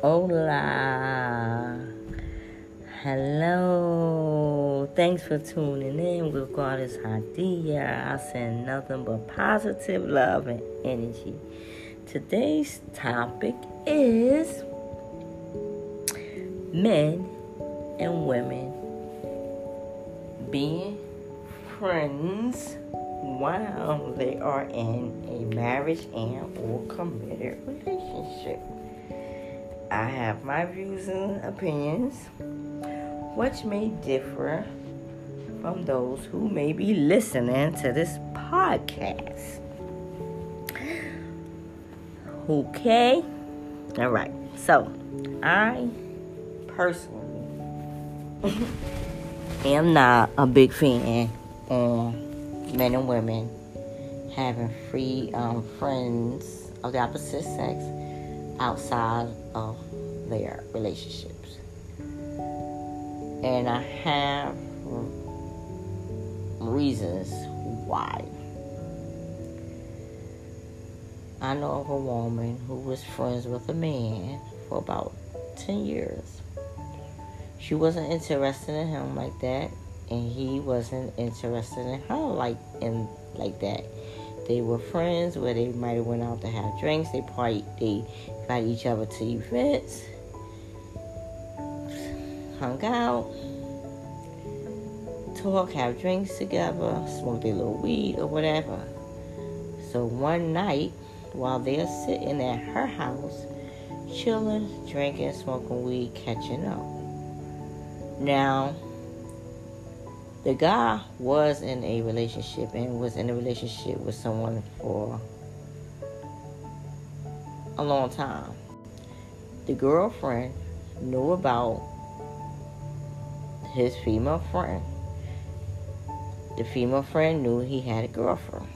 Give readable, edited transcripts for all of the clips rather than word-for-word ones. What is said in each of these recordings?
Hola. Hello. Thanks for tuning in with Goddess Hadiyah. I send nothing but positive love and energy. Today's topic is men and women being friends while they are in a marriage and or committed relationship. I have my views and opinions, which may differ from those who may be listening to this podcast. Okay? All right. So, I personally am not a big fan of men and women having free friends of the opposite sex outside of their relationships. And I have reasons why. I know of a woman who was friends with a man for about 10 years. She wasn't interested in him like that, and he wasn't interested in her like that. They were friends where they might have went out to have drinks. They party. They invite each other to events, hung out, talk, have drinks together, smoke their little weed or whatever. So one night, while they're sitting at her house, chilling, drinking, smoking weed, catching up. Now, the guy was in a relationship and was in a relationship with someone for a long time. The girlfriend knew about his female friend. The female friend knew he had a girlfriend,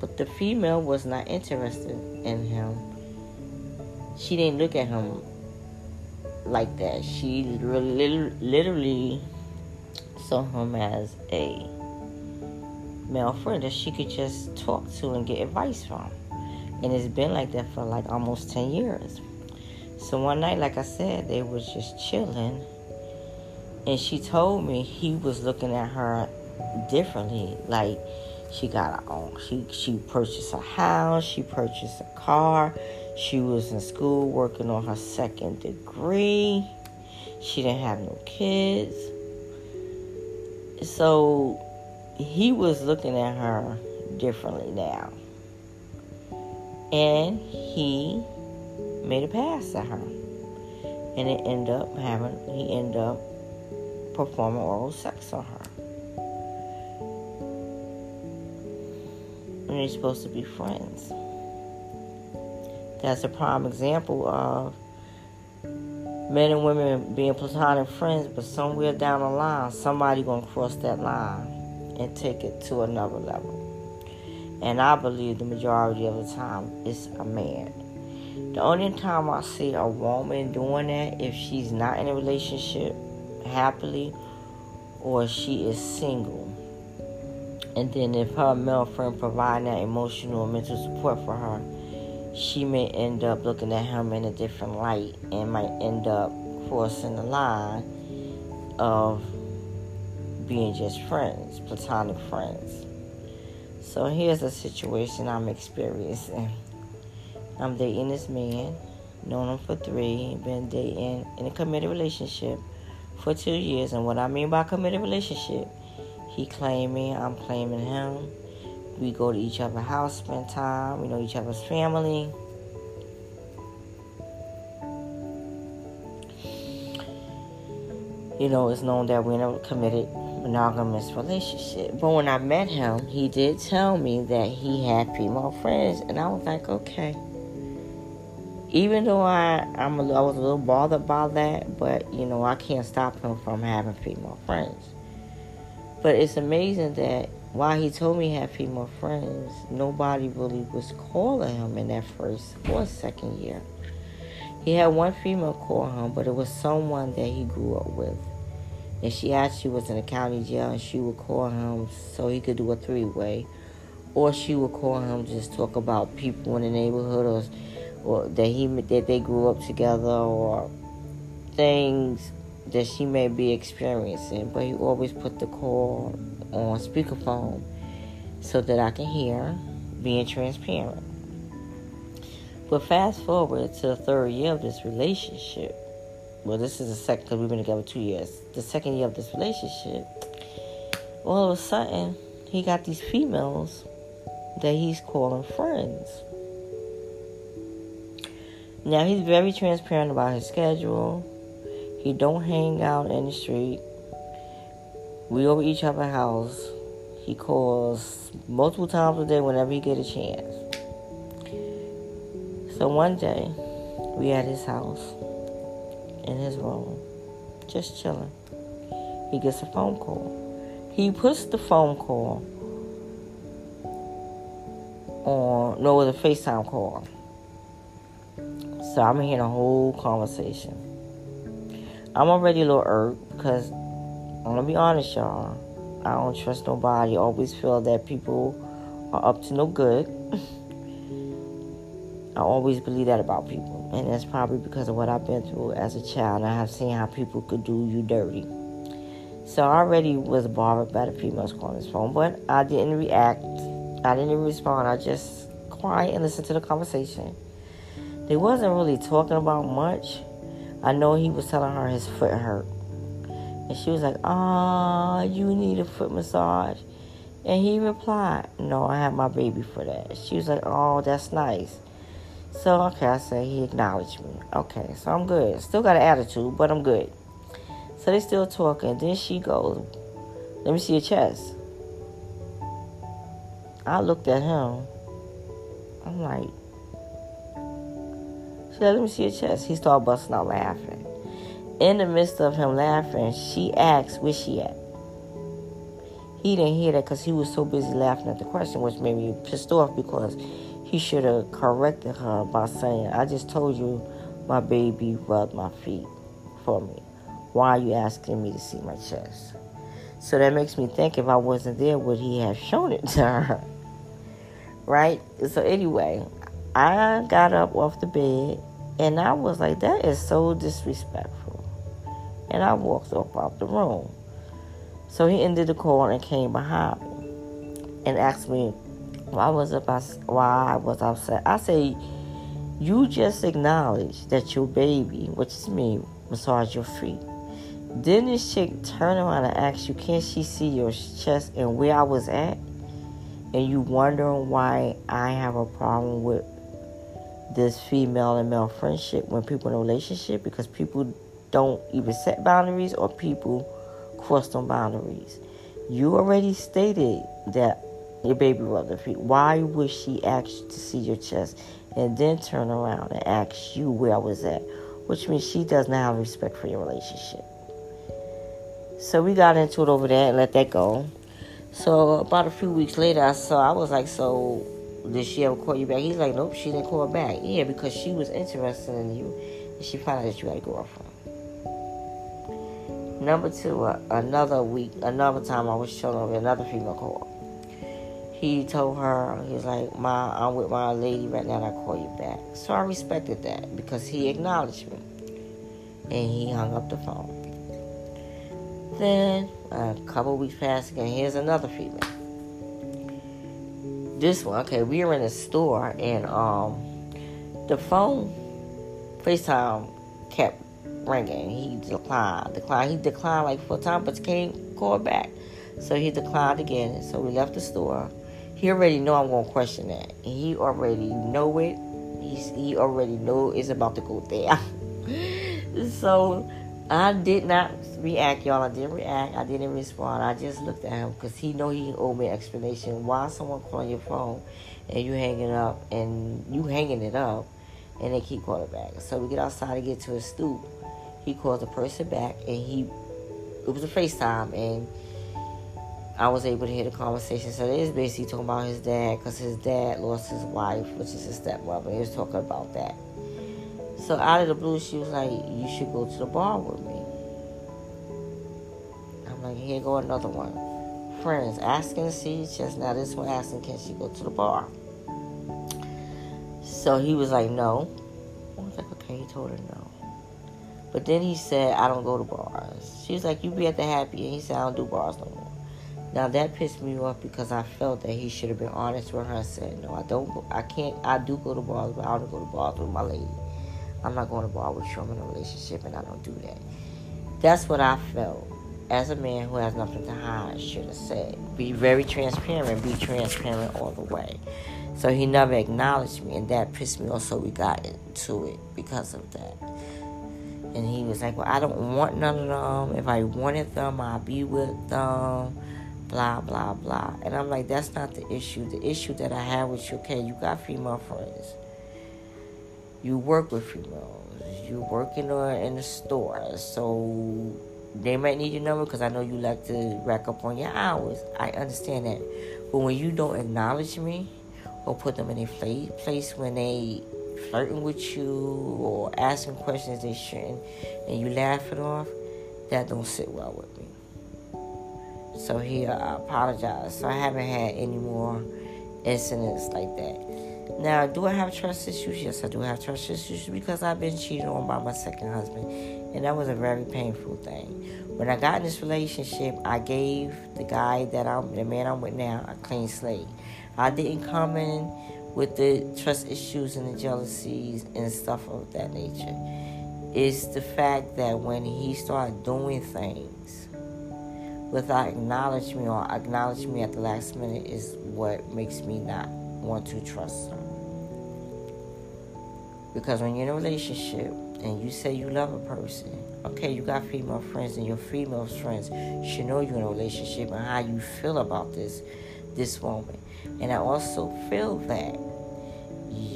but the female was not interested in him. She didn't look at him like that. She literally saw him as a male friend that she could just talk to and get advice from. And it's been like that for like almost 10 years. So one night, like I said, they was just chilling. And she told me he was looking at her differently. Like, she got her own. She purchased a house. She purchased a car. She was in school working on her second degree. She didn't have no kids. So he was looking at her differently now. And he made a pass at her. And it ended up performing oral sex on her. And they're supposed to be friends. That's a prime example of men and women being platonic friends, but somewhere down the line, somebody gonna cross that line and take it to another level. And I believe the majority of the time it's a man. The only time I see a woman doing that, if she's not in a relationship happily, or she is single. And then if her male friend providing that emotional and mental support for her, she may end up looking at him in a different light and might end up crossing the line of being just friends, platonic friends. So here's a situation I'm experiencing. I'm dating this man, known him for 3, been dating in a committed relationship for 2 years. And what I mean by committed relationship, he claimed me, I'm claiming him. We go to each other's house, spend time. We know each other's family. You know, it's known that we're in a committed monogamous relationship. But when I met him, he did tell me that he had female friends. And I was like, okay. Even though I was a little bothered by that, but, you know, I can't stop him from having female friends. But it's amazing that while he told me he had female friends, nobody really was calling him in that first or second year. He had one female call him, but it was someone that he grew up with. And she actually was in the county jail, and she would call him so he could do a 3-way. Or she would call him just talk about people in the neighborhood or or that they grew up together, or things that she may be experiencing. But he always put the call on speakerphone so that I can hear, being transparent. But fast forward to the third year of this relationship. Well, this is the second, because we've been together 2 years. The second year of this relationship, all of a sudden, he got these females that he's calling friends. Now, he's very transparent about his schedule. He don't hang out in the street. We over each other's house. He calls multiple times a day whenever he get a chance. So one day, we at his house, in his room, just chilling. He gets a phone call. He puts the phone call on, no, it was a FaceTime call. So I'm hearing a whole conversation. I'm already a little irked because, I'm going to be honest, y'all, I don't trust nobody. I always feel that people are up to no good. I always believe that about people. And that's probably because of what I've been through as a child. I have seen how people could do you dirty. So I already was bothered by the females calling his phone. But I didn't react. I didn't respond. I just quiet and listened to the conversation. They wasn't really talking about much. I know he was telling her his foot hurt. And she was like, you need a foot massage. And he replied, no, I have my baby for that. She was like, oh, that's nice. So, okay, I say he acknowledged me. Okay, so I'm good. Still got an attitude, but I'm good. So they still talking. Then she goes, let me see your chest. I looked at him. I'm like, she said, let me see your chest. He started busting out laughing. In the midst of him laughing, she asked, where she at? He didn't hear that because he was so busy laughing at the question, which made me pissed off because he should have corrected her by saying, I just told you my baby rubbed my feet for me. Why are you asking me to see my chest? So that makes me think, if I wasn't there, would he have shown it to her? Right? So anyway, I got up off the bed and I was like, that is so disrespectful. And I walked up out the room. So he ended the call and came behind me and asked me why I was upset. I say, you just acknowledged that your baby, which is me, massaged your feet. Then this chick turned around and asked you, can she see your chest and where I was at? And you wondering why I have a problem with this female and male friendship when people in a relationship, because people don't even set boundaries, or people cross them boundaries. You already stated that your baby rubbed her feet. Why would she ask you to see your chest and then turn around and ask you where I was at? Which means she does not have respect for your relationship. So we got into it over there and let that go. So about a few weeks later, I was like, so did she ever call you back? He's like, nope, she didn't call back. Yeah, because she was interested in you. And she found out that you had a girlfriend. Number two, another week, another time I was showing up with another female call. He told her, he was like, I'm with my lady right now and I'll call you back. So I respected that because he acknowledged me. And he hung up the phone. Then a couple weeks passed again. Here's another female. This one, okay, we were in a store and the phone, FaceTime, kept ringing. He declined. He declined like 4 times, but can't call back. So he declined again. So we left the store. He already know I'm gonna question that. He already know it. He already know it's about to go down. So I did not react, y'all. I didn't react. I didn't respond. I just looked at him because he know he owed me an explanation. Why someone calling your phone and you hanging it up, and they keep calling back. So we get outside and get to a stoop. He called the person back, and it was a FaceTime, and I was able to hear the conversation. So they was basically talking about his dad, because his dad lost his wife, which is his stepmother. He was talking about that. So out of the blue, she was like, you should go to the bar with me. I'm like, here go another one. Friends asking to see your chest. Now this one asking, can she go to the bar? So he was like, no. I was like, okay, he told her no. But then he said, I don't go to bars. She was like, you be at the Happy. And he said, I don't do bars no more. Now, that pissed me off because I felt that he should have been honest with her and said, no, I don't, I can't, I do go to bars, but I don't go to bars with my lady. I'm not going to bar with you. I'm in a relationship, and I don't do that. That's what I felt. As a man who has nothing to hide, I should have said, be very transparent. Be transparent all the way. So he never acknowledged me, and that pissed me off, so we got into it because of that. And he was like, well, I don't want none of them. If I wanted them, I'd be with them. Blah, blah, blah. And I'm like, that's not the issue. The issue that I have with you, okay, you got female friends. You work with females. You work in the store. So they might need your number because I know you like to rack up on your hours. I understand that. But when you don't acknowledge me or put them in a place when they flirting with you or asking questions they shouldn't and you laugh it off, that don't sit well with me. So he apologized. So I haven't had any more incidents like that. Now, do I have trust issues? Yes, I do have trust issues because I've been cheated on by my second husband. And that was a very painful thing. When I got in this relationship, I gave the guy that the man I'm with now, a clean slate. I didn't come in with the trust issues and the jealousies and stuff of that nature. It's the fact that when he started doing things without acknowledging me or acknowledging me at the last minute is what makes me not want to trust him. Because when you're in a relationship and you say you love a person, okay, you got female friends and your female friends should know you're in a relationship and how you feel about this woman. And I also feel that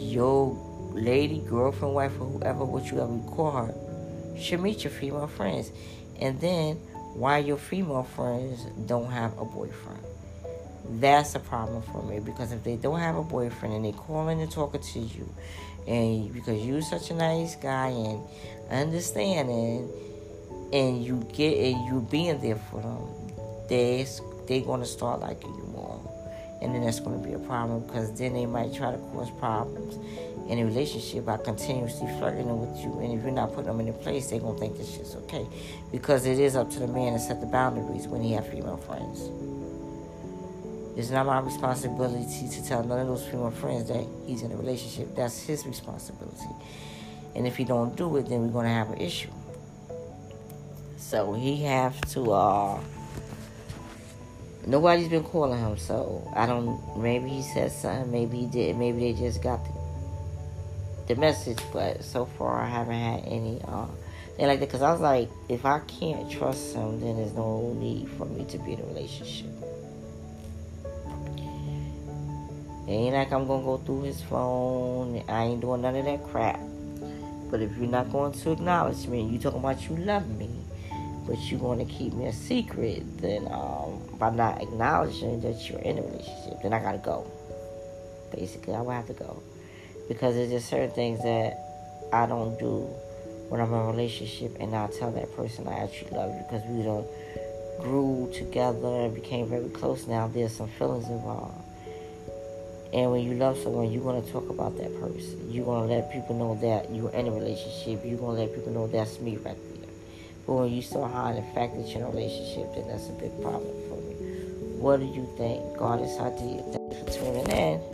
your lady, girlfriend, wife, or whoever, whatever you call her, should meet your female friends. And then why your female friends don't have a boyfriend. That's a problem for me, because if they don't have a boyfriend and they calling and talking to you, and because you're such a nice guy and understanding, and you being there for them, they're gonna start liking you more, and then that's gonna be a problem, because then they might try to cause problems in a relationship by continuously flirting with you. And if you're not putting them in their place, they're going to think this shit's okay. Because it is up to the man to set the boundaries when he has female friends. It's not my responsibility to tell none of those female friends that he's in a relationship. That's his responsibility. And if he don't do it, then we're going to have an issue. So he have to... nobody's been calling him, so I don't... Maybe he said something, maybe he did, maybe they just got the message, but so far I haven't had any thing like that, because I was like, if I can't trust him, then there's no need for me to be in a relationship. It ain't like I'm gonna go through his phone. I ain't doing none of that crap. But if you're not going to acknowledge me, you talking about you love me, but you want to keep me a secret, then by not acknowledging that you're in a relationship, then I gotta go. Basically, I will have to go. Because there's just certain things that I don't do when I'm in a relationship, and I tell that person I actually love you, because we done grew together and became very close. Now there's some feelings involved. And when you love someone, you're going to talk about that person. You're going to let people know that you're in a relationship. You're going to let people know that's me right there. But when you start hiding the fact that you're in a relationship, then that's a big problem for me. What do you think? God is our dear. Thank you for tuning in.